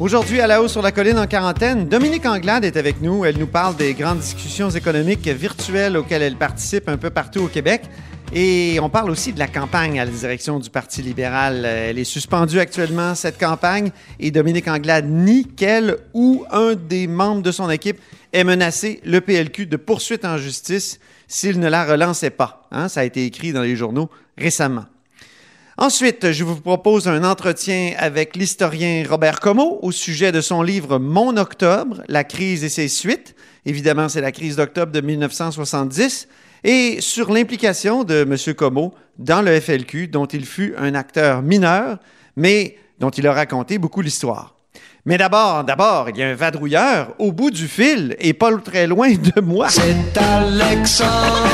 Aujourd'hui, à La Haut sur la colline en quarantaine, Dominique Anglade est avec nous. Elle nous parle des grandes discussions économiques virtuelles auxquelles elle participe un peu partout au Québec. Et on parle aussi de la campagne à la direction du Parti libéral. Elle est suspendue actuellement, cette campagne, et Dominique Anglade nie qu'elle ou un des membres de son équipe ait menacé le PLQ de poursuite en justice s'il ne la relançait pas. Hein? Ça a été écrit dans les journaux récemment. Ensuite, je vous propose un entretien avec l'historien Robert Comeau au sujet de son livre « Mon octobre, la crise et ses suites ». Évidemment, c'est la crise d'octobre de 1970. Et sur l'implication de M. Comeau dans le FLQ, dont il fut un acteur mineur, mais dont il a raconté beaucoup l'histoire. Mais d'abord, il y a un vadrouilleur au bout du fil et pas très loin de moi. C'est Alexandre,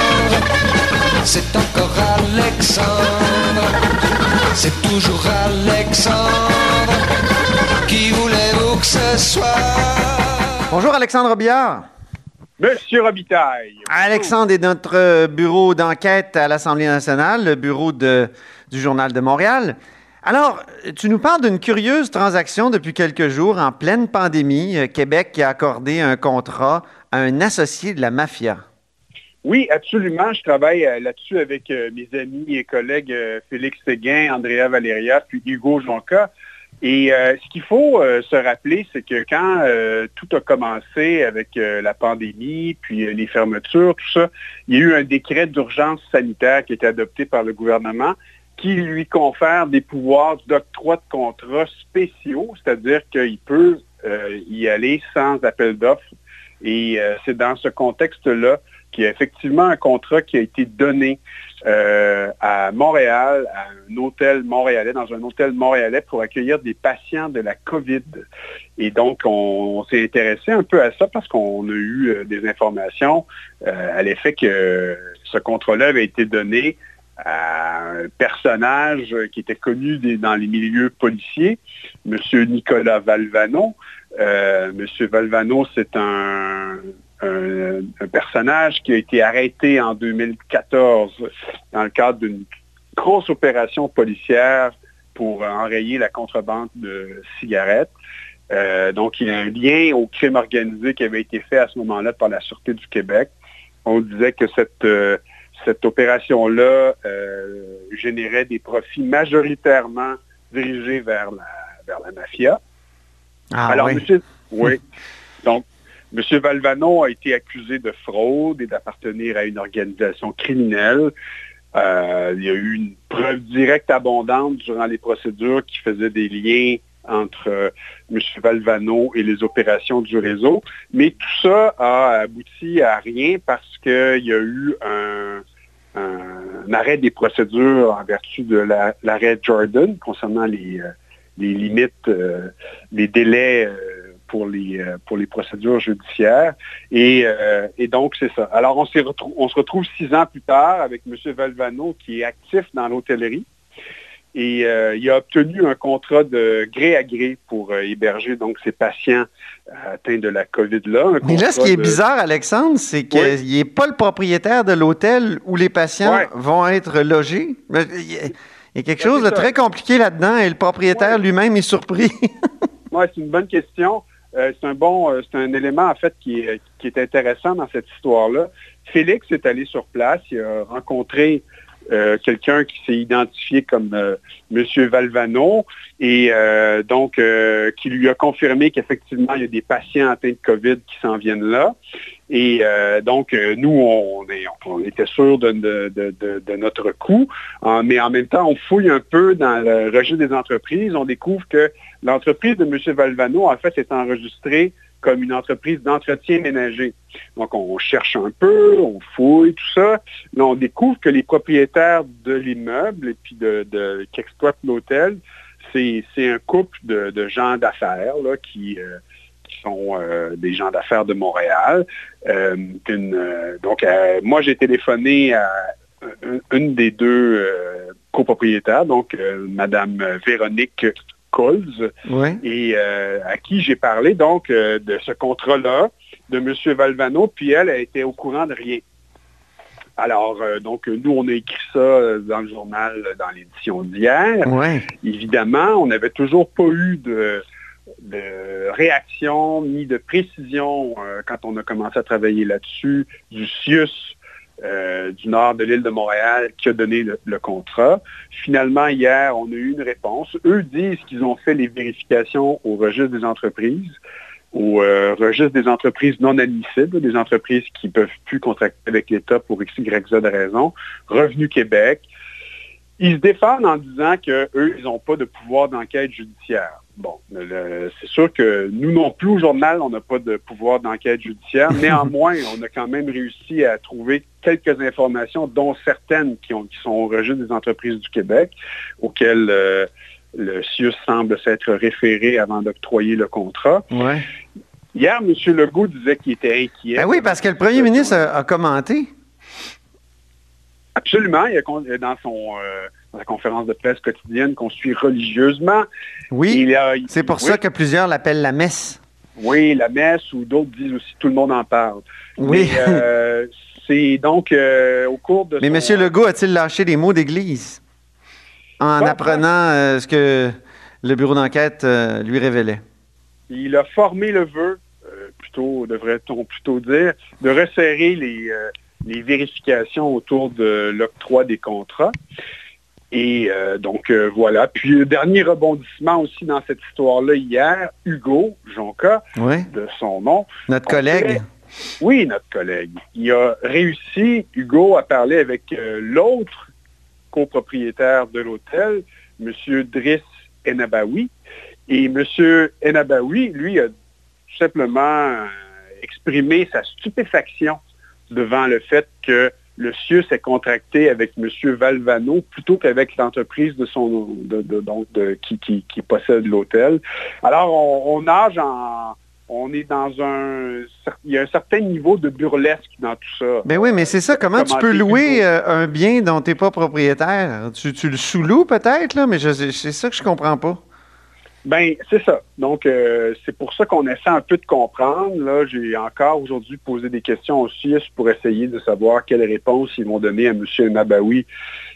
c'est encore Alexandre, c'est toujours Alexandre, qui voulez-vous que ce soit? Bonjour Alexandre Robillard. Monsieur Robitaille. Alexandre est notre bureau d'enquête à l'Assemblée nationale, le bureau du Journal de Montréal. Alors, tu nous parles d'une curieuse transaction depuis quelques jours en pleine pandémie. Québec qui a accordé un contrat à un associé de la mafia. Oui, absolument. Je travaille là-dessus avec mes amis et collègues Félix Seguin, Andrea Valeria, puis Hugo Jonca. Et ce qu'il faut se rappeler, c'est que quand tout a commencé avec la pandémie, puis les fermetures, tout ça, il y a eu un décret d'urgence sanitaire qui a été adopté par le gouvernement qui lui confère des pouvoirs d'octroi de contrats spéciaux, c'est-à-dire qu'il peut y aller sans appel d'offres. Et c'est dans ce contexte-là qu'il y a effectivement un contrat qui a été donné à Montréal, dans un hôtel montréalais pour accueillir des patients de la COVID. Et donc, on s'est intéressé un peu à ça parce qu'on a eu des informations à l'effet que ce contrat-là avait été donné à un personnage qui était connu dans les milieux policiers, M. Nicolas Valvano. M. Valvano, c'est un personnage qui a été arrêté en 2014 dans le cadre d'une grosse opération policière pour enrayer la contrebande de cigarettes. Donc, il y a un lien au crime organisé qui avait été fait à ce moment-là par la Sûreté du Québec. On disait que cette opération-là générait des profits majoritairement dirigés vers la mafia. Ah, alors, oui. Oui. Donc, M. Valvano a été accusé de fraude et d'appartenir à une organisation criminelle. Il y a eu une preuve directe abondante durant les procédures qui faisait des liens entre M. Valvano et les opérations du réseau. Mais tout ça a abouti à rien parce qu'il y a eu un arrêt des procédures en vertu de l'arrêt Jordan concernant les limites, les délais pour les procédures judiciaires. Et donc, c'est ça. Alors, on se retrouve 6 ans plus tard avec M. Valvano qui est actif dans l'hôtellerie. Et il a obtenu un contrat de gré à gré pour héberger donc ses patients atteints de la COVID-là. Mais là, ce qui est bizarre, Alexandre, c'est qu'il n'est pas le propriétaire de l'hôtel où les patients vont être logés. Il y a quelque chose de très compliqué là-dedans et le propriétaire lui-même est surpris. Oui, c'est une bonne question. C'est un élément, en fait, qui est intéressant dans cette histoire-là. Félix est allé sur place, il a rencontré quelqu'un qui s'est identifié comme M. Valvano et donc qui lui a confirmé qu'effectivement, il y a des patients atteints de COVID qui s'en viennent là. Et donc, nous, on était sûrs de notre coup, mais en même temps, on fouille un peu dans le registre des entreprises. On découvre que l'entreprise de M. Valvano, en fait, est enregistrée comme une entreprise d'entretien ménager. Donc, on cherche un peu, on fouille, tout ça. Là, on découvre que les propriétaires de l'immeuble et puis qui exploitent l'hôtel, c'est un couple de gens d'affaires là, qui sont des gens d'affaires de Montréal. Donc, moi, j'ai téléphoné à une des deux copropriétaires, donc Mme Véronique Colz, ouais. Et à qui j'ai parlé donc de ce contrat-là, de M. Valvano, puis elle était au courant de rien. Alors, donc, nous, on a écrit ça dans le journal, dans l'édition d'hier. Ouais. Évidemment, on n'avait toujours pas eu de réaction ni de précision quand on a commencé à travailler là-dessus, du CIUSSS du nord de l'île de Montréal qui a donné le contrat. Finalement, hier, on a eu une réponse. Eux disent qu'ils ont fait les vérifications au registre des entreprises, au registre des entreprises non admissibles, des entreprises qui ne peuvent plus contracter avec l'État pour X, Y, Z raison, Revenu Québec. Ils se défendent en disant qu'eux, ils n'ont pas de pouvoir d'enquête judiciaire. Bon, c'est sûr que nous non plus, au journal, on n'a pas de pouvoir d'enquête judiciaire. Néanmoins, on a quand même réussi à trouver quelques informations, dont certaines qui sont au registre des entreprises du Québec, auxquelles... le CIUSSS semble s'être référé avant d'octroyer le contrat. Ouais. Hier, M. Legault disait qu'il était inquiet. Ben oui, parce que le premier ministre a commenté. Absolument. Il a, dans sa conférence de presse quotidienne qu'on suit religieusement. Oui, c'est pour ça que plusieurs l'appellent la messe. Oui, la messe, ou d'autres disent aussi « tout le monde en parle ». Oui. Mais, c'est donc au cours de... Mais M. Legault a-t-il lâché des mots d'église? En apprenant ce que le bureau d'enquête lui révélait. Il a formé le vœu, devrait-on plutôt dire, de resserrer les vérifications autour de l'octroi des contrats. Et donc, voilà. Puis, le dernier rebondissement aussi dans cette histoire-là hier, Hugo Jonca, oui. De son nom. Notre collègue. Il a réussi, Hugo, à parler avec l'autre copropriétaire de l'hôtel, M. Driss Enabawi. Et M. Enabawi, lui, a tout simplement exprimé sa stupéfaction devant le fait que le CIUSSS s'est contracté avec M. Valvano plutôt qu'avec l'entreprise qui possède l'hôtel. Alors, il y a un certain niveau de burlesque dans tout ça. Ben oui, mais c'est ça. Comment tu peux louer un bien dont tu n'es pas propriétaire? Tu le sous-loues peut-être, là, mais c'est ça que je ne comprends pas. Ben c'est ça. Donc, c'est pour ça qu'on essaie un peu de comprendre. Là, j'ai encore aujourd'hui posé des questions au CIUSSS pour essayer de savoir quelles réponses ils vont donner à M. Enabawi,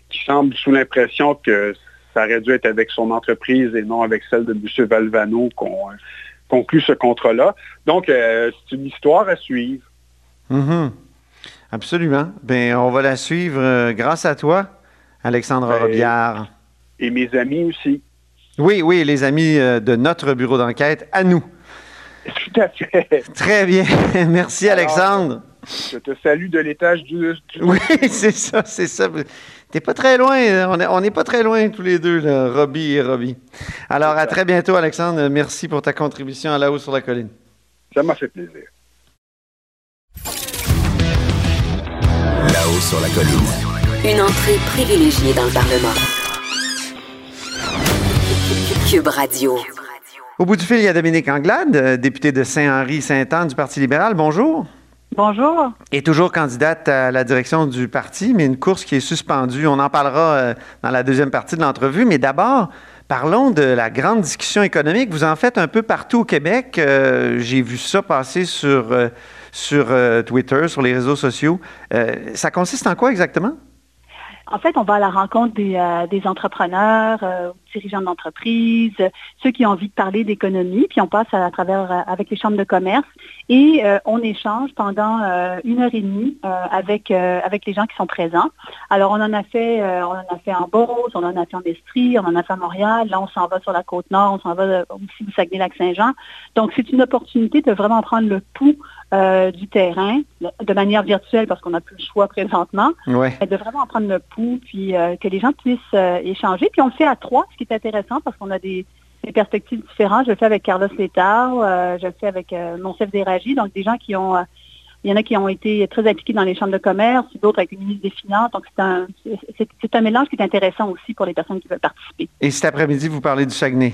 qui semble sous l'impression que ça aurait dû être avec son entreprise et non avec celle de M. Valvano conclut ce contrat-là. Donc, c'est une histoire à suivre. Mm-hmm. Absolument. Bien, on va la suivre grâce à toi, Alexandre Robillard. Et mes amis aussi. Oui, oui, les amis de notre bureau d'enquête, à nous. Tout à fait. Très bien. Merci, Alexandre. Je te salue de l'étage du... Oui, c'est ça. T'es pas très loin. On n'est pas très loin tous les deux, là, Robbie et Robbie. Alors, à très bientôt, Alexandre. Merci pour ta contribution à La Haut sur la colline. Ça m'a fait plaisir. La Haut sur la colline. Une entrée privilégiée dans le Parlement. Cube Radio. Au bout du fil, il y a Dominique Anglade, députée de Saint-Henri–Sainte-Anne du Parti libéral. Bonjour. Bonjour. Et toujours candidate à la direction du parti, mais une course qui est suspendue. On en parlera dans la deuxième partie de l'entrevue. Mais d'abord, parlons de la grande discussion économique. Vous en faites un peu partout au Québec. J'ai vu ça passer sur Twitter, sur les réseaux sociaux. Ça consiste en quoi exactement? En fait, on va à la rencontre des entrepreneurs, dirigeants d'entreprises, ceux qui ont envie de parler d'économie, puis on passe à travers avec les chambres de commerce et on échange pendant 1h30 avec les gens qui sont présents. Alors, on en a fait en Beauce, on en a fait en Estrie, on en a fait à Montréal. Là, on s'en va sur la Côte-Nord, on s'en va aussi au Saguenay-Lac-Saint-Jean. Donc, c'est une opportunité de vraiment prendre le pouls du terrain, de manière virtuelle parce qu'on n'a plus le choix présentement, ouais. De vraiment prendre le pouls, puis que les gens puissent échanger. Puis on le fait à 3, ce qui est intéressant parce qu'on a des perspectives différentes. Je le fais avec Carlos Létard, je le fais avec Monsef Déragi, donc des gens qui ont... il y en a qui ont été très impliqués dans les chambres de commerce, d'autres avec le ministre des Finances. Donc, c'est un mélange qui est intéressant aussi pour les personnes qui veulent participer. Et cet après-midi, vous parlez du Saguenay?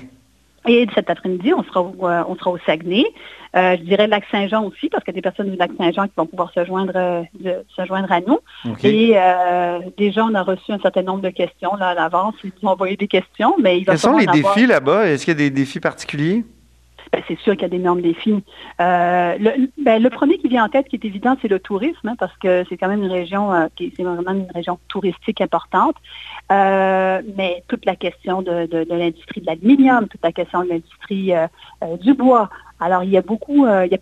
Et cet après-midi, on sera au Saguenay. Je dirais Lac-Saint-Jean aussi, parce qu'il y a des personnes du Lac-Saint-Jean qui vont pouvoir se joindre à nous. Okay. Et déjà, on a reçu un certain nombre de questions là, à l'avance. Ils nous ont envoyé des questions, mais il va falloir. Quels sont les défis là-bas? Est-ce qu'il y a des défis particuliers? Ben, c'est sûr qu'il y a d'énormes défis. Le premier qui vient en tête, qui est évident, c'est le tourisme, hein, parce que c'est quand même une région qui est vraiment une région touristique importante. Mais toute la question de l'industrie de l'aluminium, toute la question de l'industrie du bois. Alors, il y a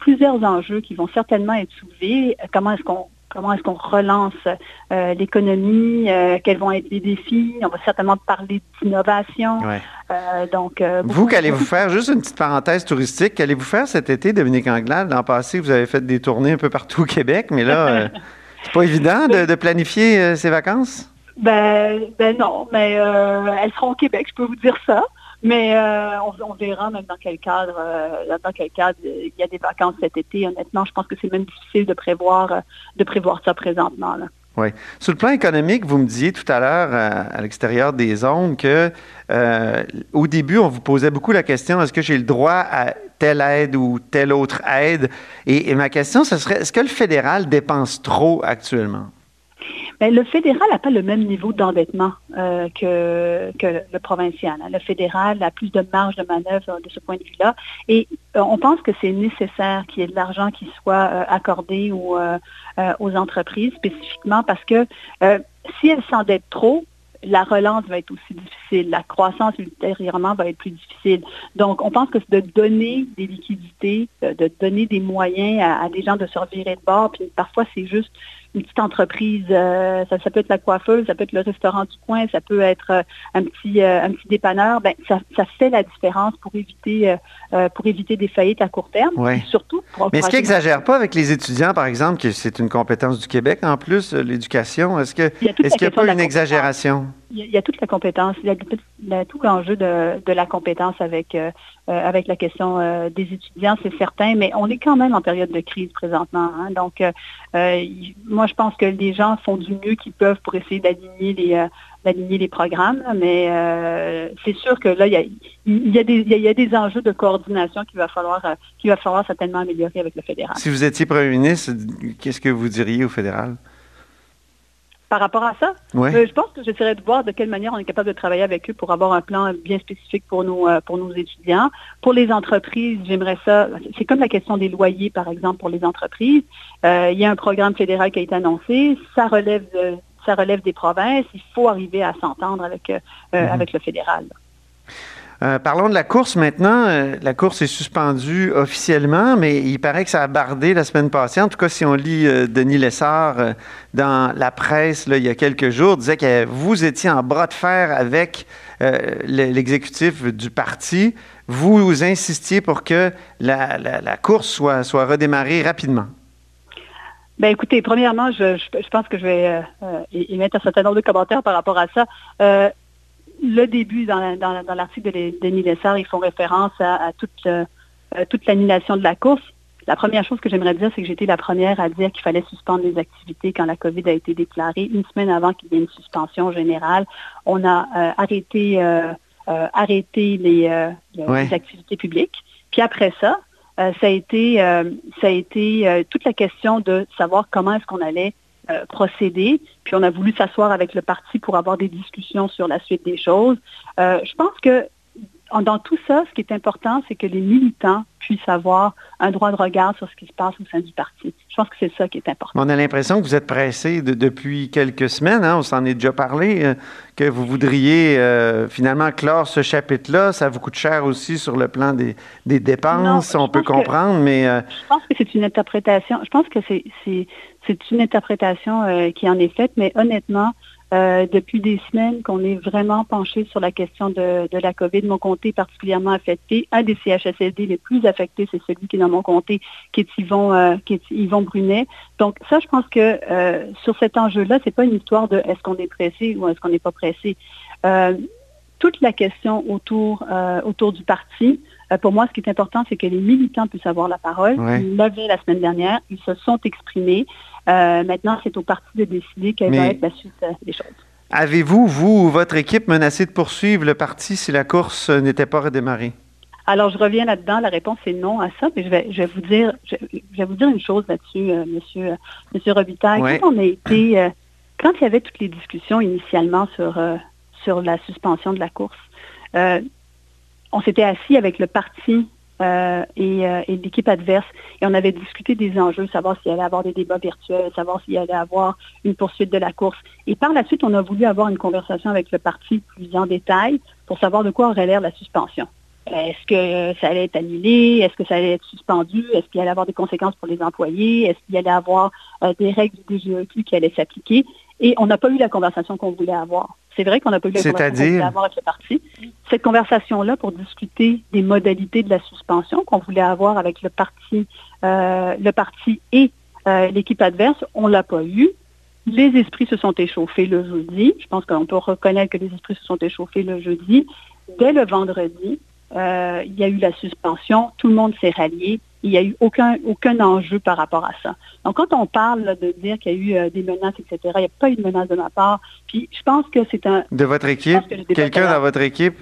plusieurs enjeux qui vont certainement être soulevés. Comment est-ce qu'on relance l'économie? Quels vont être les défis? On va certainement parler d'innovation. Ouais. Vous, qu'allez-vous faire, juste une petite parenthèse touristique, qu'allez-vous faire cet été, Dominique Anglade? L'an passé, vous avez fait des tournées un peu partout au Québec, mais là, c'est pas évident de planifier ces vacances? Non, mais elles seront au Québec, je peux vous dire ça. Mais on verra même dans quel cadre il y a des vacances cet été. Honnêtement, je pense que c'est même difficile de prévoir ça présentement. Là. Oui. Sur le plan économique, vous me disiez tout à l'heure, à l'extérieur des ondes, que au début, on vous posait beaucoup la question, est-ce que j'ai le droit à telle aide ou telle autre aide? Et ma question, ce serait, est-ce que le fédéral dépense trop actuellement? Bien, le fédéral n'a pas le même niveau d'endettement que le provincial. Le fédéral a plus de marge de manœuvre de ce point de vue-là. Et on pense que c'est nécessaire qu'il y ait de l'argent qui soit accordé aux entreprises spécifiquement parce que si elles s'endettent trop, la relance va être aussi difficile. La croissance ultérieurement va être plus difficile. Donc, on pense que c'est de donner des liquidités, de donner des moyens à des gens de se revirer de bord. Puis parfois, c'est juste une petite entreprise. Ça peut être la coiffeuse, ça peut être le restaurant du coin, ça peut être un petit dépanneur. Bien, ça fait la différence pour éviter des faillites à court terme. Oui. Surtout pour Mais est-ce qu'ils n'exagèrent pas avec les étudiants, par exemple, que c'est une compétence du Québec en plus, l'éducation? Est-ce qu'il n'y a pas une exagération? Il y a toute la compétence, il y a tout l'enjeu de la compétence avec la question des étudiants, c'est certain, mais on est quand même en période de crise présentement. Hein, donc, moi, je pense que les gens font du mieux qu'ils peuvent pour essayer d'aligner les programmes, mais c'est sûr que là, il y a des enjeux de coordination qu'il va falloir certainement améliorer avec le fédéral. Si vous étiez premier ministre, qu'est-ce que vous diriez au fédéral? Par rapport à ça, ouais. Je pense que j'essaierai de voir de quelle manière on est capable de travailler avec eux pour avoir un plan bien spécifique pour nos étudiants. Pour les entreprises, j'aimerais ça. C'est comme la question des loyers, par exemple, pour les entreprises. Il y a un programme fédéral qui a été annoncé. Ça relève des provinces. Il faut arriver à s'entendre avec le fédéral. Parlons de la course maintenant. La course est suspendue officiellement, mais il paraît que ça a bardé la semaine passée. En tout cas, si on lit Denis Lessard dans la presse là, il y a quelques jours, disait que vous étiez en bras de fer avec l'exécutif du parti. Vous insistiez pour que la course soit redémarrée rapidement. Bien, écoutez, premièrement, je pense que je vais émettre un certain nombre de commentaires par rapport à ça. Le début, dans l'article de Denis Lessard, ils font référence à toute l'annulation de la course. La première chose que j'aimerais dire, c'est que j'étais la première à dire qu'il fallait suspendre les activités quand la COVID a été déclarée. Une semaine avant qu'il y ait une suspension générale, on a arrêté les activités publiques. Puis après ça, ça a été toute la question de savoir comment est-ce qu'on allait procéder, puis on a voulu s'asseoir avec le parti pour avoir des discussions sur la suite des choses. Je pense que dans tout ça, ce qui est important, c'est que les militants puissent avoir un droit de regard sur ce qui se passe au sein du parti. Je pense que c'est ça qui est important. On a l'impression que vous êtes pressé depuis quelques semaines, hein, on s'en est déjà parlé, que vous voudriez finalement clore ce chapitre-là. Ça vous coûte cher aussi sur le plan des dépenses, non, on peut comprendre, mais... Je pense que c'est une interprétation. Je pense que c'est une interprétation qui en est faite, mais honnêtement, depuis des semaines qu'on est vraiment penché sur la question de la COVID. Mon comté est particulièrement affecté. Un des CHSLD les plus affectés, c'est celui qui est dans mon comté, qui est Yvon Brunet. Donc ça, je pense que sur cet enjeu-là, c'est pas une histoire de est-ce qu'on est pressé ou est-ce qu'on n'est pas pressé. Toute la question autour du parti, pour moi, ce qui est important, c'est que les militants puissent avoir la parole. Ouais. Ils l'avaient la semaine dernière, ils se sont exprimés. Maintenant, c'est au parti de décider quelle va être la suite des choses. Avez-vous, vous ou votre équipe, menacé de poursuivre le parti si la course n'était pas redémarrée? Alors, je reviens là-dedans. La réponse est non à ça. Mais je vais vous dire une chose là-dessus, Monsieur Robitaille. Ouais. Quand on a été, quand il y avait toutes les discussions initialement sur la suspension de la course, on s'était assis avec le parti et l'équipe adverse et on avait discuté des enjeux, savoir s'il allait avoir des débats virtuels, savoir s'il allait avoir une poursuite de la course. Et par la suite, on a voulu avoir une conversation avec le parti plus en détail pour savoir de quoi aurait l'air la suspension. Est-ce que ça allait être annulé? Est-ce que ça allait être suspendu? Est-ce qu'il allait avoir des conséquences pour les employés? Est-ce qu'il allait avoir des règles du DGEQ qui allaient s'appliquer? Et on n'a pas eu la conversation qu'on voulait avoir. C'est vrai qu'on n'a pas eu la conversation qu'on voulait avoir avec le parti. Cette conversation-là pour discuter des modalités de la suspension qu'on voulait avoir avec le parti et l'équipe adverse, on ne l'a pas eu. Les esprits se sont échauffés le jeudi. Je pense qu'on peut reconnaître que les esprits se sont échauffés le jeudi. Dès le vendredi, il y a eu la suspension, tout le monde s'est rallié, il n'y a eu aucun enjeu par rapport à ça. Donc, quand on parle là, de dire qu'il y a eu des menaces, etc., il n'y a pas eu de menace de ma part. Puis, je pense que c'est un... De votre équipe? Quelqu'un dans votre équipe?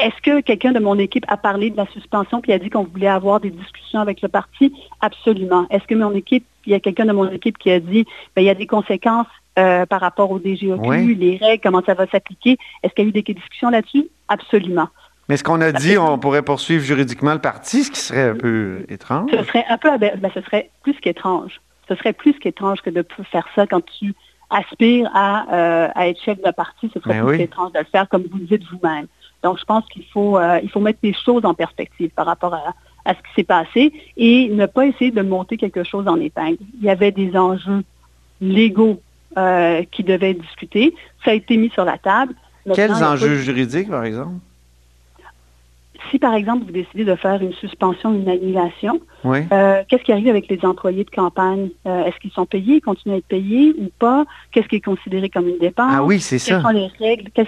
Est-ce que quelqu'un de mon équipe a parlé de la suspension puis a dit qu'on voulait avoir des discussions avec le parti? Absolument. Est-ce que il y a quelqu'un de mon équipe qui a dit ben, il y a des conséquences par rapport au DGEQ, oui. Les règles, comment ça va s'appliquer? Est-ce qu'il y a eu des discussions là-dessus? Absolument. Mais ce qu'on a dit, on pourrait poursuivre juridiquement le parti, ce qui serait un peu étrange. Ce serait plus qu'étrange. Ce serait plus qu'étrange que de faire ça quand tu aspires à être chef de parti. Ce serait plus qu'étrange de le faire, comme vous le dites vous-même. Donc, je pense qu'il faut mettre les choses en perspective par rapport à ce qui s'est passé et ne pas essayer de monter quelque chose en épingle. Il y avait des enjeux légaux qui devaient être discutés. Ça a été mis sur la table. Quels enjeux juridiques, par exemple? Si, par exemple, vous décidez de faire une suspension, une annulation, oui. Qu'est-ce qui arrive avec les employés de campagne? Est-ce qu'ils sont payés, ils continuent à être payés ou pas? Qu'est-ce qui est considéré comme une dépense? Ah oui, c'est ça. Quelles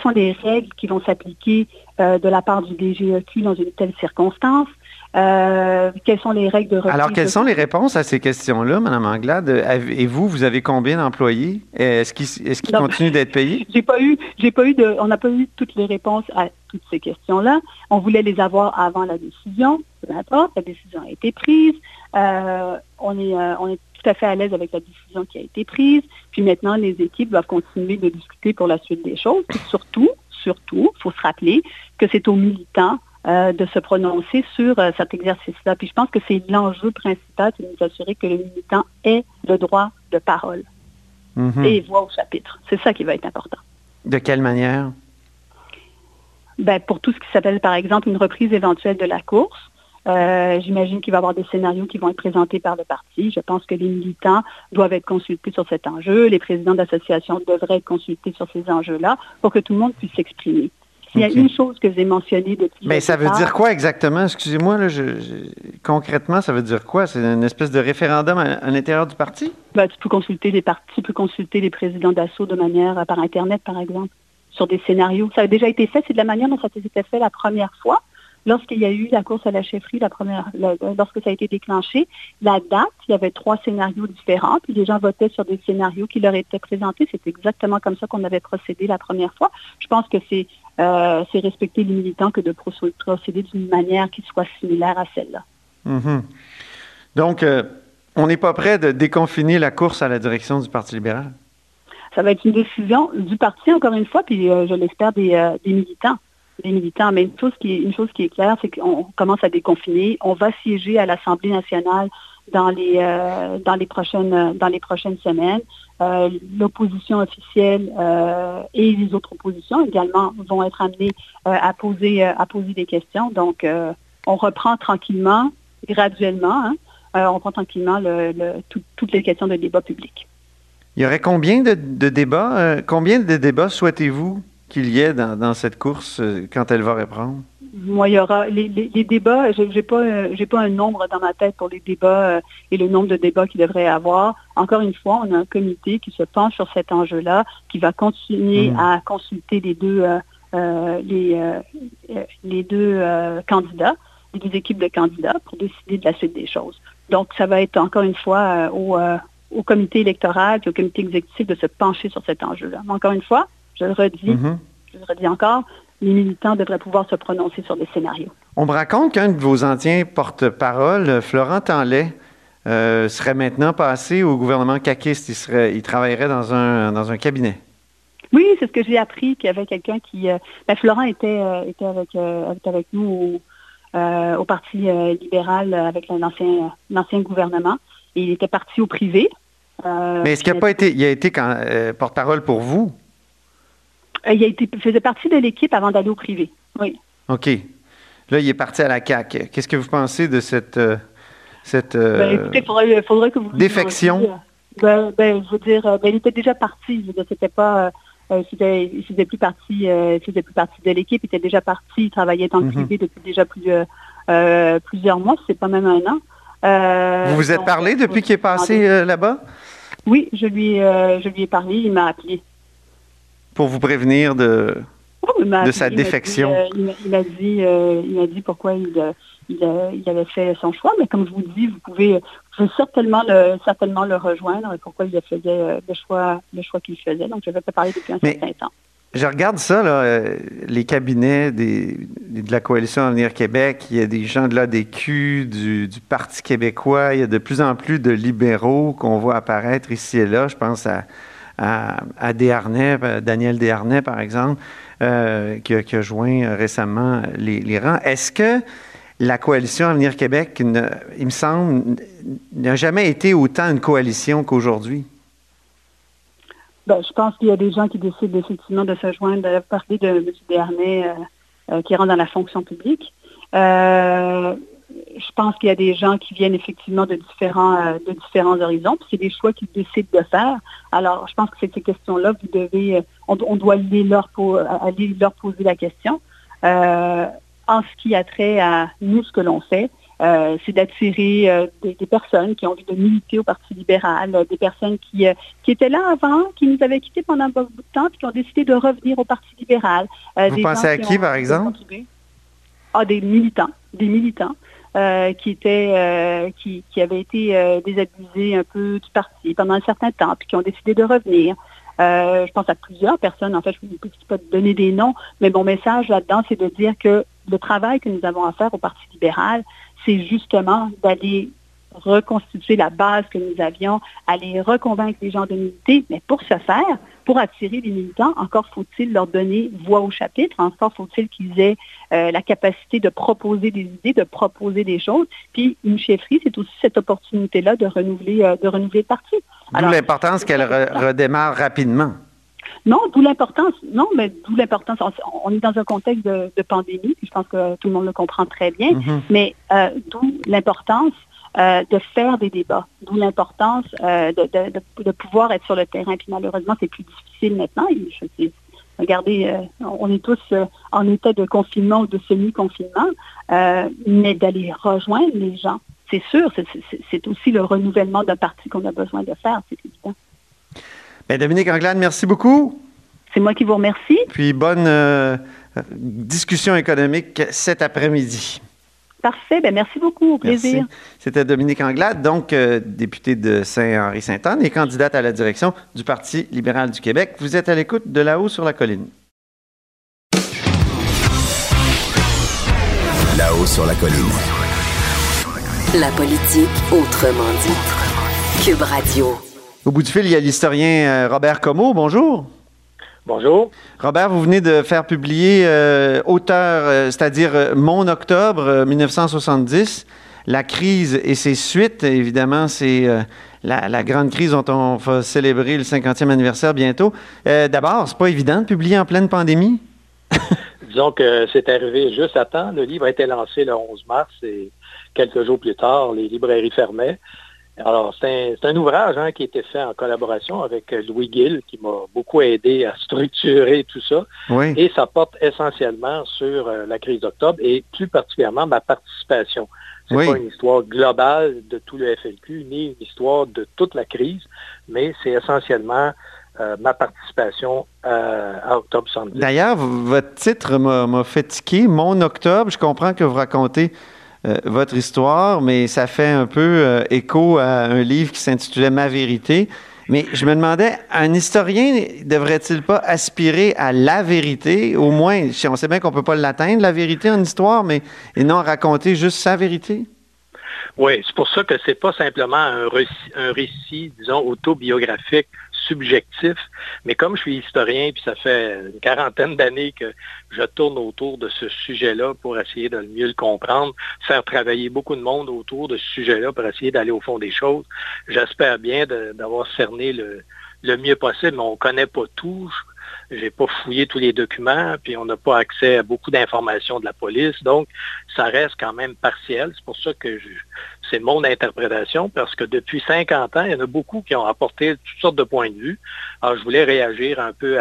sont les règles qui vont s'appliquer de la part du DGEQ dans une telle circonstance? Quelles sont les règles de reprise? Alors, quelles sont les réponses à ces questions-là, Mme Anglade? Et vous avez combien d'employés? Est-ce qu'ils continuent d'être payés? On n'a pas eu toutes les réponses à toutes ces questions-là. On voulait les avoir avant la décision. Peu importe, la décision a été prise. On est tout à fait à l'aise avec la décision qui a été prise. Puis maintenant, les équipes doivent continuer de discuter pour la suite des choses. Puis surtout, il faut se rappeler que c'est aux militants de se prononcer sur cet exercice-là. Puis je pense que c'est l'enjeu principal, c'est de nous assurer que le militant ait le droit de parole et voix au chapitre. C'est ça qui va être important. De quelle manière? Ben, pour tout ce qui s'appelle, par exemple, une reprise éventuelle de la course, j'imagine qu'il va y avoir des scénarios qui vont être présentés par le parti. Je pense que les militants doivent être consultés sur cet enjeu. Les présidents d'associations devraient être consultés sur ces enjeux-là pour que tout le monde puisse s'exprimer. Il y a une chose que j'ai mentionnée depuis... Mais ça veut dire quoi exactement? Excusez-moi, là, concrètement, ça veut dire quoi? C'est une espèce de référendum à l'intérieur du parti? Ben, tu peux consulter les partis, tu peux consulter les présidents d'assaut de manière par Internet, par exemple, sur des scénarios. Ça a déjà été fait, c'est de la manière dont ça a été fait la première fois, lorsqu'il y a eu la course à la chefferie, lorsque ça a été déclenché. La date, il y avait 3 scénarios différents, puis les gens votaient sur des scénarios qui leur étaient présentés. C'est exactement comme ça qu'on avait procédé la première fois. Je pense que c'est respecter les militants que de procéder d'une manière qui soit similaire à celle-là. Mm-hmm. Donc, on n'est pas prêt de déconfiner la course à la direction du Parti libéral? Ça va être une décision du parti, encore une fois, puis je l'espère des militants. Les militants, mais une chose qui est claire, c'est qu'on commence à déconfiner. On va siéger à l'Assemblée nationale dans les prochaines semaines. L'opposition officielle et les autres oppositions également vont être amenées à poser des questions. Donc, on reprend tranquillement, graduellement, toutes les questions de débat public. Il y aurait combien de débats? Combien de débats souhaitez-vous qu'il y ait dans cette course quand elle va reprendre? Moi, il y aura les débats. J'ai pas un nombre dans ma tête pour les débats et le nombre de débats qu'il devrait y avoir. Encore une fois, on a un comité qui se penche sur cet enjeu-là, qui va continuer à consulter les deux candidats, les deux équipes de candidats pour décider de la suite des choses. Donc, ça va être encore une fois au comité électoral et au comité exécutif de se pencher sur cet enjeu-là. Mais encore une fois, je le redis encore, les militants devraient pouvoir se prononcer sur des scénarios. On me raconte qu'un de vos anciens porte-parole, Florent Tanlay, serait maintenant passé au gouvernement caquiste. Il travaillerait dans un cabinet. Oui, c'est ce que j'ai appris, qu'il y avait quelqu'un qui... Florent était avec nous au Parti libéral avec l'ancien gouvernement. Et il était parti au privé. Mais est-ce qu'il n'a pas été... Il a été porte-parole pour vous? Il faisait partie de l'équipe avant d'aller au privé, oui. OK. Là, il est parti à la CAQ. Qu'est-ce que vous pensez de cette faudrait que vous défection? Je veux dire, il était déjà parti. Je veux dire, c'était pas... il faisait plus partie de l'équipe. Il était déjà parti. Il travaillait en privé depuis déjà plusieurs mois. C'est pas même un an. Vous vous êtes parlé depuis qu'il est passé là-bas? Oui, je lui ai parlé. Il m'a appelé. Pour vous prévenir de sa défection. Il m'a dit pourquoi il avait fait son choix, mais comme je vous dis, je vais certainement le rejoindre et pourquoi il faisait le choix qu'il faisait. Donc, je vais pas parler depuis un certain temps. Je regarde ça, là, les cabinets de la Coalition Avenir Québec, il y a des gens de l'ADQ, du Parti québécois, il y a de plus en plus de libéraux qu'on voit apparaître ici et là. Je pense à Desharnais, Daniel Déharnais, par exemple, qui a joint récemment les rangs. Est-ce que la Coalition Avenir Québec, il me semble, n'a jamais été autant une coalition qu'aujourd'hui? Je pense qu'il y a des gens qui décident effectivement de se joindre, de parler de M. Déharnais qui rentre dans la fonction publique. Je pense qu'il y a des gens qui viennent effectivement de différents horizons, puis c'est des choix qu'ils décident de faire. Alors, je pense que ces questions-là, on doit aller leur poser la question. En ce qui a trait à nous, ce que l'on fait, c'est d'attirer des personnes qui ont envie de militer au Parti libéral, des personnes qui étaient là avant, qui nous avaient quittés pendant un bon bout de temps, puis qui ont décidé de revenir au Parti libéral. Vous pensez à qui, par exemple? Des militants. Qui avaient été désabusés un peu du parti pendant un certain temps, puis qui ont décidé de revenir. Je pense à plusieurs personnes. En fait, je ne peux pas donner des noms, mais mon message là-dedans, c'est de dire que le travail que nous avons à faire au Parti libéral, c'est justement d'aller reconstituer la base que nous avions, aller reconvaincre les gens de militer. Mais pour ce faire, pour attirer les militants, encore faut-il leur donner voix au chapitre, encore faut-il qu'ils aient la capacité de proposer des idées, de proposer des choses. Puis une chefferie, c'est aussi cette opportunité-là de renouveler le parti. Alors, d'où l'importance qu'elle redémarre rapidement. Non, d'où l'importance. On est dans un contexte de pandémie, puis je pense que tout le monde le comprend très bien, mais d'où l'importance de faire des débats, d'où l'importance de pouvoir être sur le terrain. Puis malheureusement, c'est plus difficile maintenant. Regardez, on est tous en état de confinement ou de semi-confinement, mais d'aller rejoindre les gens, c'est sûr. C'est aussi le renouvellement d'un parti qu'on a besoin de faire, c'est évident. Bien, Dominique Anglade, merci beaucoup. C'est moi qui vous remercie. Puis bonne discussion économique cet après-midi. Parfait. Bien, merci beaucoup. Au plaisir. Merci. C'était Dominique Anglade, donc députée de Saint-Henri–Sainte-Anne et candidate à la direction du Parti libéral du Québec. Vous êtes à l'écoute de Là-haut sur la colline. Là-haut sur la colline. La politique autrement dite. Cube Radio. Au bout du fil, il y a l'historien Robert Comeau. Bonjour. Bonjour. Robert, vous venez de faire publier c'est-à-dire Mon Octobre 1970, la crise et ses suites. Évidemment, c'est la grande crise dont on va célébrer le 50e anniversaire bientôt. D'abord, c'est pas évident de publier en pleine pandémie? Disons que c'est arrivé juste à temps. Le livre a été lancé le 11 mars et quelques jours plus tard, les librairies fermaient. Alors, c'est un ouvrage qui a été fait en collaboration avec Louis Gill, qui m'a beaucoup aidé à structurer tout ça. Oui. Et ça porte essentiellement sur la crise d'octobre et plus particulièrement ma participation. C'est pas une histoire globale de tout le FLQ, ni une histoire de toute la crise, mais c'est essentiellement ma participation à Octobre 70. D'ailleurs, votre titre m'a fait tiquer, Mon Octobre. Je comprends que vous racontez votre histoire, mais ça fait un peu écho à un livre qui s'intitulait « Ma vérité » Mais je me demandais, un historien devrait-il pas aspirer à la vérité, au moins, on sait bien qu'on ne peut pas l'atteindre, la vérité en histoire, mais et non raconter juste sa vérité? Oui, c'est pour ça que c'est pas simplement un récit, disons, autobiographique, subjectif, mais comme je suis historien, puis ça fait une quarantaine d'années que je tourne autour de ce sujet-là pour essayer de mieux le comprendre, faire travailler beaucoup de monde autour de ce sujet-là pour essayer d'aller au fond des choses. J'espère bien d'avoir cerné le mieux possible, mais on ne connaît pas tout. J'ai pas fouillé tous les documents, puis on n'a pas accès à beaucoup d'informations de la police, donc ça reste quand même partiel. C'est pour ça que c'est mon interprétation, parce que depuis 50 ans, il y en a beaucoup qui ont apporté toutes sortes de points de vue. Alors, je voulais réagir un peu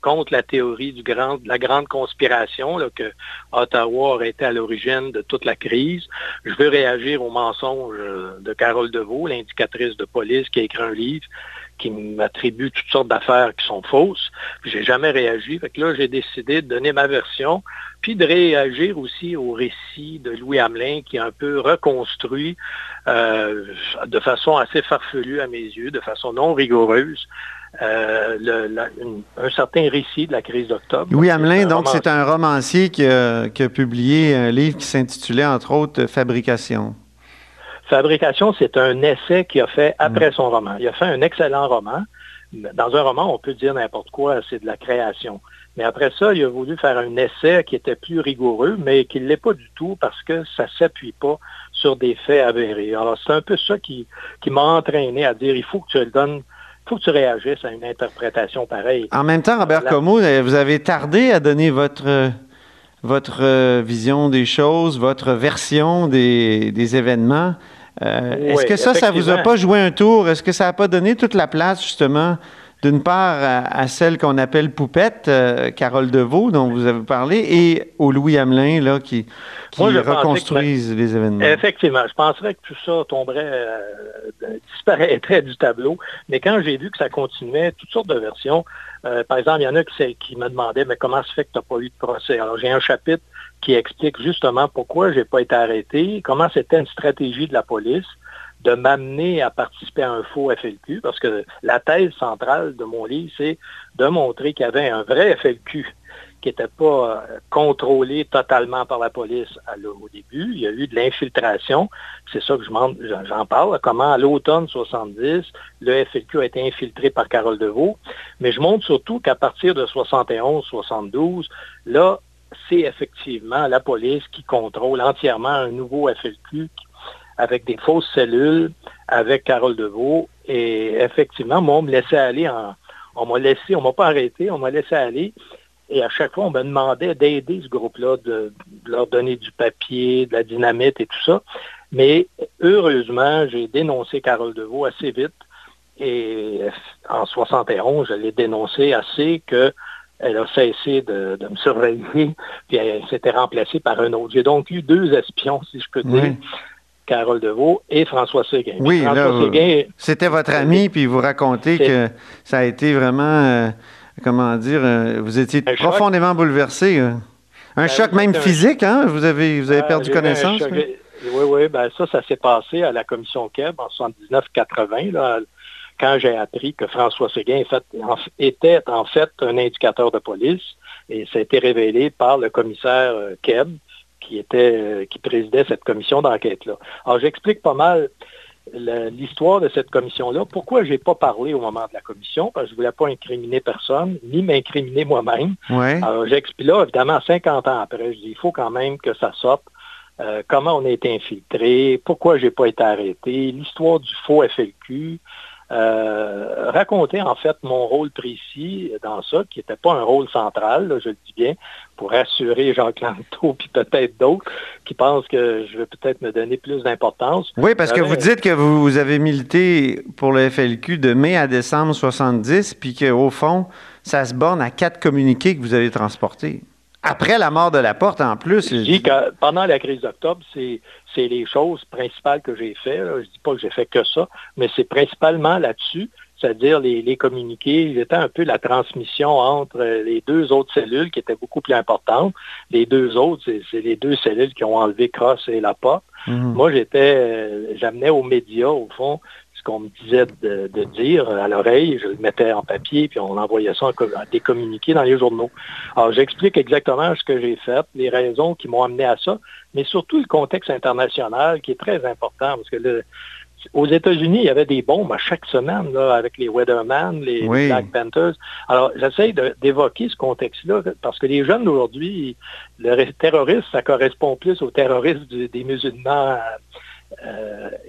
contre la théorie de la grande conspiration, là, que Ottawa aurait été à l'origine de toute la crise. Je veux réagir au mensonge de Carole Devault, l'indicatrice de police qui a écrit un livre qui m'attribue toutes sortes d'affaires qui sont fausses. J'ai jamais réagi. Fait que là, j'ai décidé de donner ma version, puis de réagir aussi au récit de Louis Hamelin, qui est un peu reconstruit de façon assez farfelue à mes yeux, de façon non rigoureuse, un certain récit de la crise d'octobre. Louis Hamelin, donc, c'est un romancier qui a publié un livre qui s'intitulait, entre autres, « Fabrication ». Fabrication, c'est un essai qu'il a fait après son roman. Il a fait un excellent roman. Dans un roman, on peut dire n'importe quoi, c'est de la création. Mais après ça, il a voulu faire un essai qui était plus rigoureux, mais qui ne l'est pas du tout parce que ça ne s'appuie pas sur des faits avérés. Alors, c'est un peu ça qui m'a entraîné à dire, il faut que tu réagisses à une interprétation pareille. En même temps, Robert Comeau, vous avez tardé à donner votre vision des choses, votre version des événements. Est-ce que ça vous a pas joué un tour? Est-ce que ça n'a pas donné toute la place, justement, d'une part à celle qu'on appelle Poupette, Carole Devault, dont vous avez parlé, et au Louis Hamelin, là, qui reconstruisent les événements? Effectivement. Je penserais que tout ça tomberait, disparaîtrait du tableau, mais quand j'ai vu que ça continuait, toutes sortes de versions, par exemple, il y en a qui me demandaient, mais comment se fait que tu n'as pas eu de procès? Alors, j'ai un chapitre qui explique justement pourquoi je n'ai pas été arrêté, comment c'était une stratégie de la police de m'amener à participer à un faux FLQ, parce que la thèse centrale de mon livre, c'est de montrer qu'il y avait un vrai FLQ qui n'était pas contrôlé totalement par la police au début. Il y a eu de l'infiltration. C'est ça que j'en parle, comment à l'automne 70, le FLQ a été infiltré par Carole Devault. Mais je montre surtout qu'à partir de 71-72, là, c'est effectivement la police qui contrôle entièrement un nouveau FLQ avec des fausses cellules, avec Carole Devault. Et effectivement, moi, on me laissait aller. On m'a pas arrêté, on m'a laissé aller. Et à chaque fois, on me demandait d'aider ce groupe-là, de leur donner du papier, de la dynamite et tout ça. Mais heureusement, j'ai dénoncé Carole Devault assez vite. Et en 71, je l'ai dénoncé assez qu'elle a cessé de me surveiller. Puis elle s'était remplacée par un autre. J'ai donc eu deux espions, si je peux dire. Oui. Carole Devault et François Seguin. Oui, Seguin, c'était votre ami, puis vous racontez que ça a été vraiment... comment dire, vous étiez profondément bouleversé. Un choc même physique, hein? Vous avez perdu connaissance? Oui, ben ça s'est passé à la Commission Québec en 79-80, là, quand j'ai appris que François Seguin était en fait un indicateur de police, et ça a été révélé par le commissaire Québec qui présidait cette commission d'enquête-là. Alors, j'explique pas mal l'histoire de cette commission-là. Pourquoi je n'ai pas parlé au moment de la commission? Parce que je ne voulais pas incriminer personne, ni m'incriminer moi-même. Ouais. Alors, j'explique là, évidemment, 50 ans après, je dis, il faut quand même que ça sorte. Comment on a été infiltré, pourquoi je n'ai pas été arrêté, l'histoire du faux FLQ. Raconter, en fait, mon rôle précis dans ça, qui n'était pas un rôle central, là, je le dis bien, pour rassurer Jacques Lanctot puis peut-être d'autres qui pensent que je vais peut-être me donner plus d'importance. Oui, parce que vous dites que vous avez milité pour le FLQ de mai à décembre 70, puis qu'au fond, ça se borne à 4 communiqués que vous avez transportés. Après la mort de Laporte, en plus... Je dis que pendant la crise d'octobre, c'est les choses principales que j'ai faites. Je ne dis pas que j'ai fait que ça, mais c'est principalement là-dessus, c'est-à-dire les communiqués. J'étais un peu la transmission entre les deux autres cellules qui étaient beaucoup plus importantes. Les deux autres, c'est les deux cellules qui ont enlevé Cross et Laporte. Moi, j'amenais aux médias, au fond, qu'on me disait de dire à l'oreille, je le mettais en papier, puis on envoyait ça à des communiqués dans les journaux. Alors, j'explique exactement ce que j'ai fait, les raisons qui m'ont amené à ça, mais surtout le contexte international qui est très important, parce que aux États-Unis, il y avait des bombes à chaque semaine, là, avec les Weatherman, les Black Panthers. Alors, j'essaie d'évoquer ce contexte-là, parce que les jeunes d'aujourd'hui, le terrorisme, ça correspond plus au terrorisme des musulmans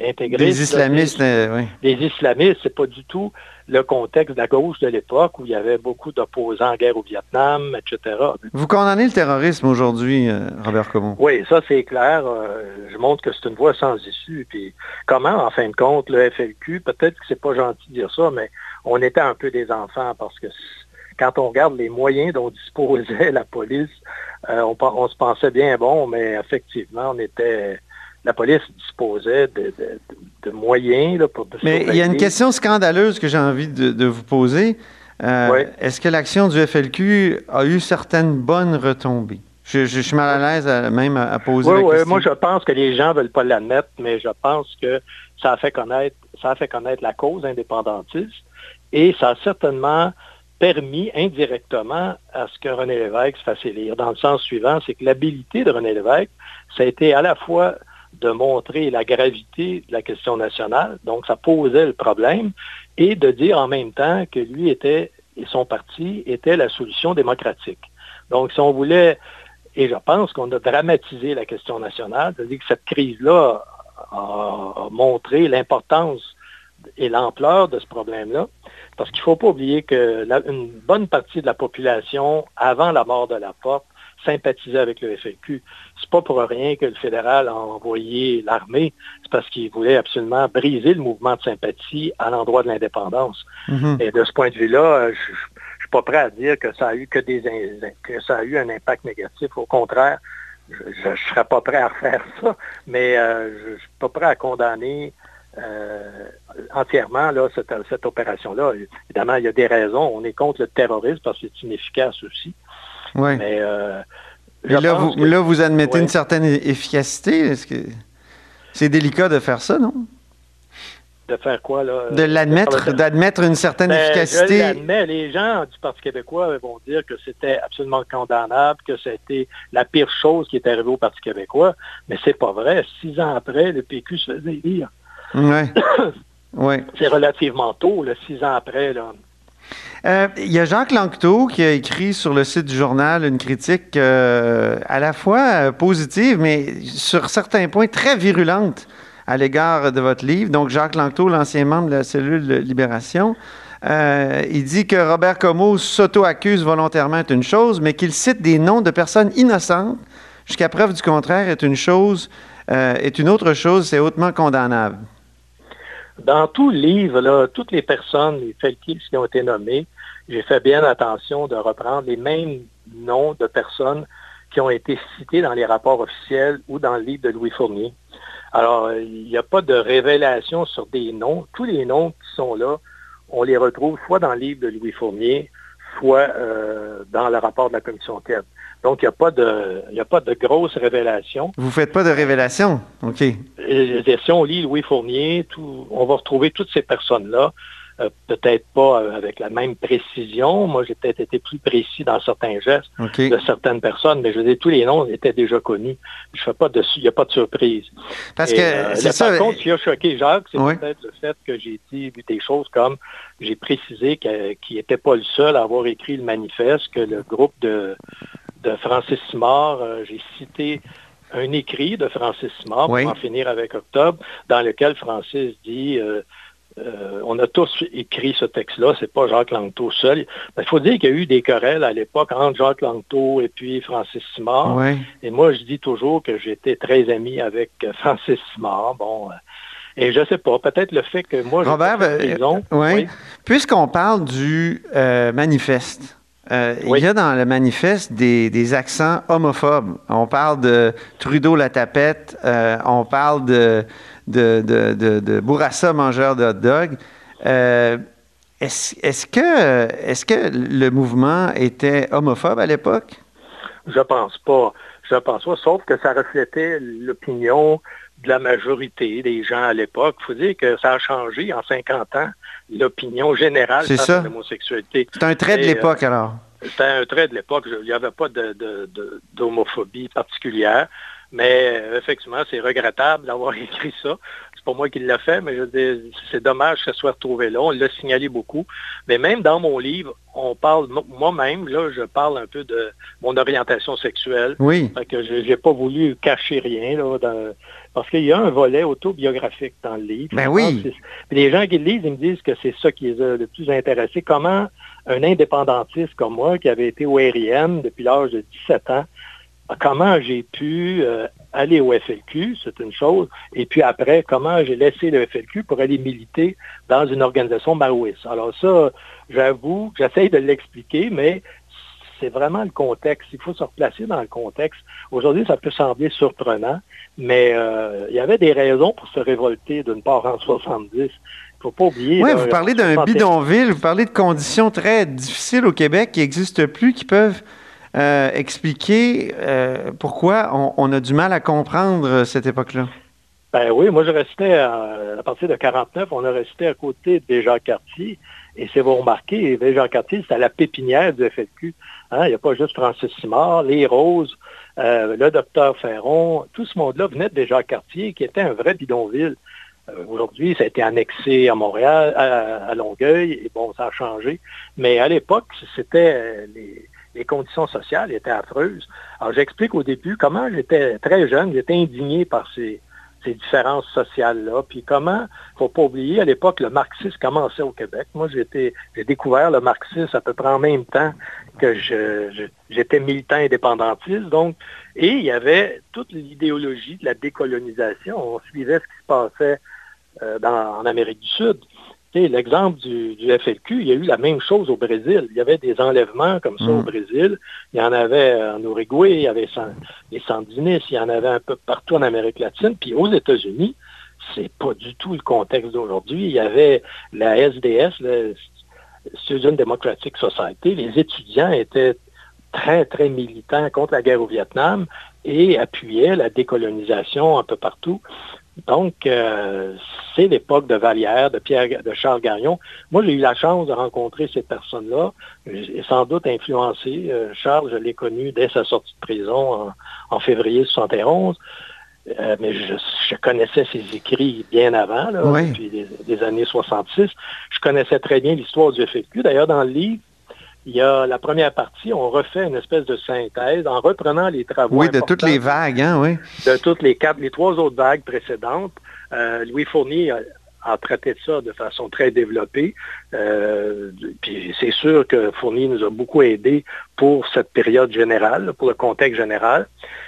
intégristes. Des islamistes, oui. Les islamistes, c'est pas du tout le contexte de la gauche de l'époque, où il y avait beaucoup d'opposants en guerre au Vietnam, etc. Vous condamnez le terrorisme aujourd'hui, Robert Comeau? Oui, ça c'est clair. Je montre que c'est une voie sans issue. Puis comment, en fin de compte, le FLQ, peut-être que c'est pas gentil de dire ça, mais on était un peu des enfants, parce que quand on regarde les moyens dont disposait la police, on se pensait bien bon, mais effectivement, la police disposait de moyens. Là, mais il y a une question scandaleuse que j'ai envie de vous poser. Oui. Est-ce que l'action du FLQ a eu certaines bonnes retombées? Je suis mal à l'aise à poser la question. Oui, moi je pense que les gens ne veulent pas l'admettre, mais je pense que ça a fait connaître la cause indépendantiste, et ça a certainement permis indirectement à ce que René Lévesque se fasse élire. Dans le sens suivant, c'est que l'habilité de René Lévesque, ça a été à la fois de montrer la gravité de la question nationale, donc ça posait le problème, et de dire en même temps que lui et son parti était la solution démocratique. Donc si on voulait, et je pense qu'on a dramatisé la question nationale, c'est-à-dire que cette crise-là a montré l'importance et l'ampleur de ce problème-là, parce qu'il ne faut pas oublier que une bonne partie de la population, avant la mort de Laporte, sympathisait avec le FLQ. C'est pas pour rien que le fédéral a envoyé l'armée, c'est parce qu'il voulait absolument briser le mouvement de sympathie à l'endroit de l'indépendance. Mm-hmm. Et de ce point de vue-là, je suis pas prêt à dire que ça a eu un impact négatif. Au contraire, je ne serais pas prêt à refaire ça, mais je ne suis pas prêt à condamner entièrement là, cette opération-là. Évidemment, il y a des raisons. On est contre le terrorisme parce que c'est inefficace aussi. Oui. Mais vous admettez une certaine efficacité. Est-ce que c'est délicat de faire ça, non? De faire quoi, là? De l'admettre, d'admettre une certaine efficacité. Je l'admets. Les gens du Parti québécois vont dire que c'était absolument condamnable, que c'était la pire chose qui est arrivée au Parti québécois, mais c'est pas vrai. 6 ans après, le PQ se faisait élire. Oui. Ouais. C'est relativement tôt, 6 ans après, là. Il y a Jacques Lanctot qui a écrit sur le site du journal une critique à la fois positive, mais sur certains points très virulente à l'égard de votre livre. Donc, Jacques Lanctot, l'ancien membre de la cellule Libération, il dit que Robert Comeau s'auto-accuse volontairement est une chose, mais qu'il cite des noms de personnes innocentes jusqu'à preuve du contraire est une autre chose, c'est hautement condamnable. Dans tout le livre, là, toutes les personnes, les FLQ qui ont été nommées, j'ai fait bien attention de reprendre les mêmes noms de personnes qui ont été citées dans les rapports officiels ou dans le livre de Louis Fournier. Alors, il n'y a pas de révélation sur des noms. Tous les noms qui sont là, on les retrouve soit dans le livre de Louis Fournier, soit dans le rapport de la commission enquête. Donc, il n'y a pas de grosses révélations. Vous ne faites pas de révélations? OK. Et si on lit Louis Fournier, on va retrouver toutes ces personnes-là, peut-être pas avec la même précision. Moi, j'ai peut-être été plus précis dans certains gestes de certaines personnes, mais je veux dire, tous les noms étaient déjà connus. Je fais pas dessus, il n'y a pas de surprise. Parce que par contre, ce qui a choqué Jacques, c'est peut-être le fait que j'ai dit des choses comme, j'ai précisé qu'il n'était pas le seul à avoir écrit le manifeste, que le groupe de Francis Simard, j'ai cité un écrit de Francis Simard pour en finir avec Octobre, dans lequel Francis dit on a tous écrit ce texte-là, c'est pas Jacques Lanctot seul. Ben, faut dire qu'il y a eu des querelles à l'époque entre Jacques Lanctot et puis Francis Simard. Oui. Et moi, je dis toujours que j'étais très ami avec Francis Simard. Bon, et je sais pas, peut-être le fait que moi... Robert, puisqu'on parle du manifeste... Il y a dans le manifeste des accents homophobes. On parle de Trudeau la tapette, on parle de Bourassa mangeur de hot-dog. Est-ce que le mouvement était homophobe à l'époque? Je pense pas. Sauf que ça reflétait l'opinion de la majorité des gens à l'époque. Il faut dire que ça a changé en 50 ans, l'opinion générale sur l'homosexualité. C'est un trait de l'époque, alors. C'était un trait de l'époque. Il n'y avait pas d'homophobie particulière. Mais effectivement, c'est regrettable d'avoir écrit ça. C'est pas moi qui l'a fait, mais je dis, c'est dommage que ça soit retrouvé là. On l'a signalé beaucoup. Mais même dans mon livre, on parle, moi-même, là, je parle un peu de mon orientation sexuelle. Oui. Fait que j'ai pas voulu cacher rien, là, parce qu'il y a un volet autobiographique dans le livre. Ben oui. Les gens qui le lisent, ils me disent que c'est ça qui les a le plus intéressés. Comment un indépendantiste comme moi, qui avait été au RIM depuis l'âge de 17 ans, comment j'ai pu aller au FLQ, c'est une chose, et puis après, comment j'ai laissé le FLQ pour aller militer dans une organisation maoïste. Alors ça, j'avoue, j'essaye de l'expliquer, mais c'est vraiment le contexte. Il faut se replacer dans le contexte. Aujourd'hui, ça peut sembler surprenant, mais il y avait des raisons pour se révolter, d'une part en 70. Faut pas oublier. Oui, vous parlez d'un bidonville, vous parlez de conditions très difficiles au Québec qui n'existent plus, qui peuvent... expliquer pourquoi on a du mal à comprendre cette époque-là. Ben oui, moi je restais, à partir de 49, on a resté à côté de Jacques-Cartier, et si vous remarquez, Jacques-Cartier, c'était la pépinière du FLQ. Hein? Il n'y a pas juste Francis Simard, les Roses, le docteur Ferron, tout ce monde-là venait de Jacques-Cartier, qui était un vrai bidonville. Aujourd'hui, ça a été annexé à Montréal, à Longueuil, et bon, ça a changé. Mais à l'époque, c'était... Les conditions sociales étaient affreuses. Alors, j'explique au début comment j'étais très jeune, j'étais indigné par ces différences sociales-là, puis comment, il ne faut pas oublier, à l'époque, le marxisme commençait au Québec. Moi, j'ai découvert le marxisme à peu près en même temps que j'étais militant indépendantiste, donc, et il y avait toute l'idéologie de la décolonisation. On suivait ce qui se passait en Amérique du Sud. L'exemple du FLQ, il y a eu la même chose au Brésil. Il y avait des enlèvements comme ça au Brésil. Il y en avait en Uruguay, il y avait les sandinistes, il y en avait un peu partout en Amérique latine. Puis aux États-Unis, c'est pas du tout le contexte d'aujourd'hui. Il y avait la SDS, la Student Democratic Society. Les étudiants étaient très, très militants contre la guerre au Vietnam et appuyaient la décolonisation un peu partout. Donc, c'est l'époque de Vallière, de Charles Gagnon. Moi, j'ai eu la chance de rencontrer ces personnes-là. J'ai sans doute influencé. Charles, je l'ai connu dès sa sortie de prison en février 1971. Mais je connaissais ses écrits bien avant, là, oui. Depuis les années 1966. Je connaissais très bien l'histoire du FLQ. D'ailleurs, dans le livre, il y a la première partie, on refait une espèce de synthèse en reprenant les travaux. Oui, de toutes les vagues, hein, oui. De toutes les trois autres vagues précédentes. Louis Fournier a traité de ça de façon très développée. Puis c'est sûr que Fournier nous a beaucoup aidés pour cette période générale, pour le contexte général.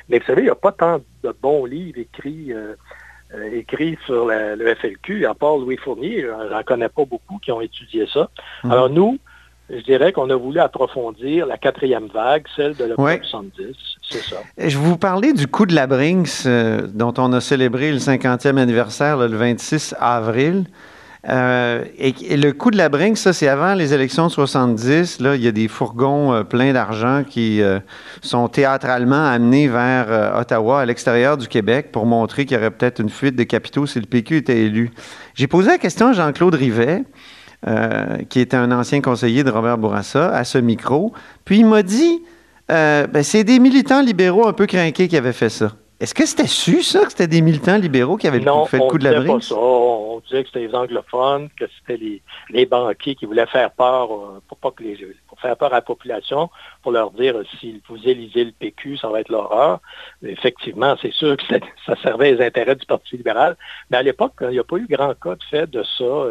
Mais vous savez, il n'y a pas tant de bons livres écrits sur le FLQ, à part Louis Fournier. J'en connais pas beaucoup qui ont étudié ça. Mmh. Alors nous, je dirais qu'on a voulu approfondir la quatrième vague, celle de l'octobre 70, c'est ça. Je vous parlais du coup de la Brinks, dont on a célébré le 50e anniversaire là, le 26 avril. Et le coup de la Brinks, ça, c'est avant les élections de 70. Là, il y a des fourgons pleins d'argent qui sont théâtralement amenés vers Ottawa, à l'extérieur du Québec, pour montrer qu'il y aurait peut-être une fuite de capitaux si le PQ était élu. J'ai posé la question à Jean-Claude Rivet, qui était un ancien conseiller de Robert Bourassa, à ce micro. Puis il m'a dit, c'est des militants libéraux un peu crinqués qui avaient fait ça. Est-ce que c'était su, ça, que c'était des militants libéraux qui avaient fait le coup de la Brinks? Non, on disait pas ça. On disait que c'était les anglophones, que c'était les banquiers qui voulaient faire peur, pour faire peur à la population, pour leur dire, si vous élisez le PQ, ça va être l'horreur. Mais effectivement, c'est sûr que ça servait les intérêts du Parti libéral. Mais à l'époque, il n'y a pas eu grand cas de fait de ça.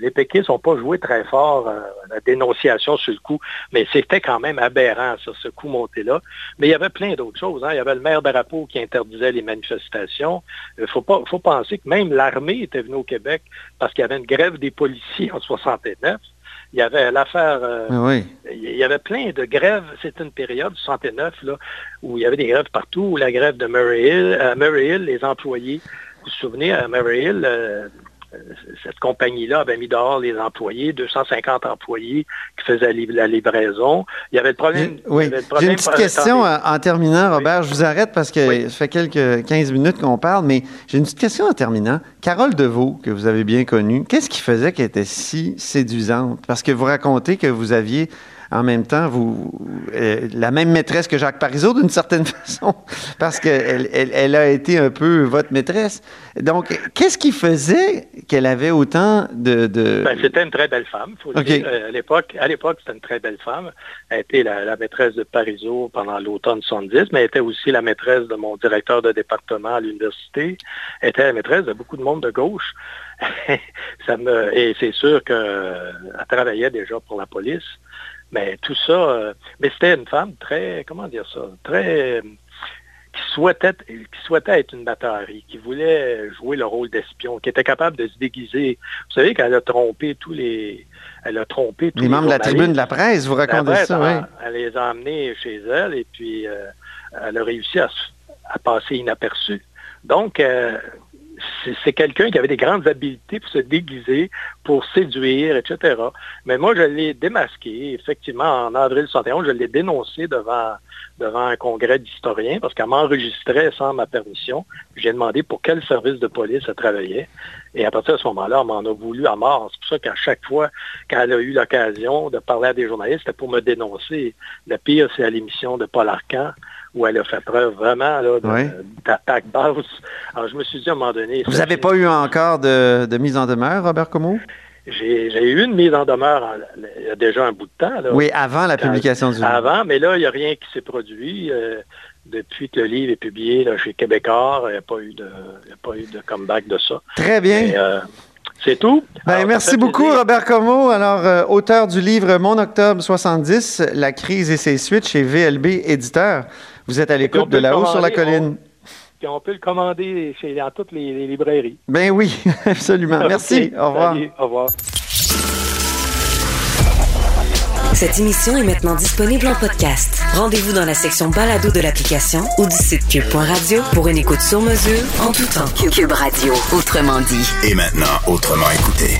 Les péquistes n'ont pas joué très fort à la dénonciation sur le coup, mais c'était quand même aberrant, sur ce coup monté-là. Mais il y avait plein d'autres choses. Hein. Il y avait le maire Drapeau qui interdisait les manifestations. Il faut penser que même l'armée était venue au Québec parce qu'il y avait une grève des policiers en 1969. Il y avait l'affaire... Il y avait plein de grèves. C'est une période, 69, là, où il y avait des grèves partout. La grève de Murray Hill, les employés, vous vous souvenez, à Murray Hill... cette compagnie-là avait mis dehors les employés, 250 employés qui faisaient la livraison. Il y avait le problème... J'ai une petite question en terminant, Robert. Oui. Je vous arrête parce que ça fait quelques 15 minutes qu'on parle, mais j'ai une petite question en terminant. Carole Devault, que vous avez bien connue, qu'est-ce qui faisait qu'elle était si séduisante? Parce que vous racontez que vous aviez... En même temps, la même maîtresse que Jacques Parizeau, d'une certaine façon, parce qu'elle a été un peu votre maîtresse. Donc, qu'est-ce qui faisait qu'elle avait autant de... Ben, c'était une très belle femme, il faut le dire. À l'époque, c'était une très belle femme. Elle était la maîtresse de Parizeau pendant l'automne 70, mais elle était aussi la maîtresse de mon directeur de département à l'université. Elle était la maîtresse de beaucoup de monde de gauche. Et c'est sûr qu'elle travaillait déjà pour la police. Mais tout ça, mais c'était une femme très, comment dire ça, très, qui souhaitait être une Bathory, qui voulait jouer le rôle d'espion, qui était capable de se déguiser. Vous savez qu'elle a trompé tous les membres de la tribune de la presse, vous racontez ça, oui. Elle les a emmenés chez elle et puis elle a réussi à passer inaperçue. Donc, c'est quelqu'un qui avait des grandes habiletés pour se déguiser, pour séduire, etc. Mais moi, je l'ai démasqué. Effectivement, en avril 71, je l'ai dénoncé devant un congrès d'historiens parce qu'elle m'enregistrait sans ma permission. J'ai demandé pour quel service de police elle travaillait. Et à partir de ce moment-là, on m'en a voulu à mort. C'est pour ça qu'à chaque fois qu'elle a eu l'occasion de parler à des journalistes, c'était pour me dénoncer. Le pire, c'est à l'émission de Paul Arcand, où elle a fait preuve vraiment là, d'attaque basse. Alors, je me suis dit à un moment donné... Vous n'avez pas eu encore de mise en demeure, Robert Comeau? J'ai eu une mise en demeure il y a déjà un bout de temps. Là, oui, avant la publication du livre. Avant, mais là, il n'y a rien qui s'est produit. Depuis que le livre est publié là, chez Québécois, il n'y a pas eu de comeback de ça. Très bien. Mais, c'est tout. Ben, alors, merci beaucoup, plaisir. Robert Comeau. Alors, auteur du livre « Mon octobre 70, la crise et ses suites » chez VLB Éditeur. Vous êtes à l'écoute de là-haut sur la colline. Puis on peut le commander dans toutes les librairies. Ben oui, absolument. Merci. Au revoir. Salut, au revoir. Cette émission est maintenant disponible en podcast. Rendez-vous dans la section balado de l'application ou du site cube.radio pour une écoute sur mesure en tout temps. Cube Radio, autrement dit. Et maintenant, autrement écouté.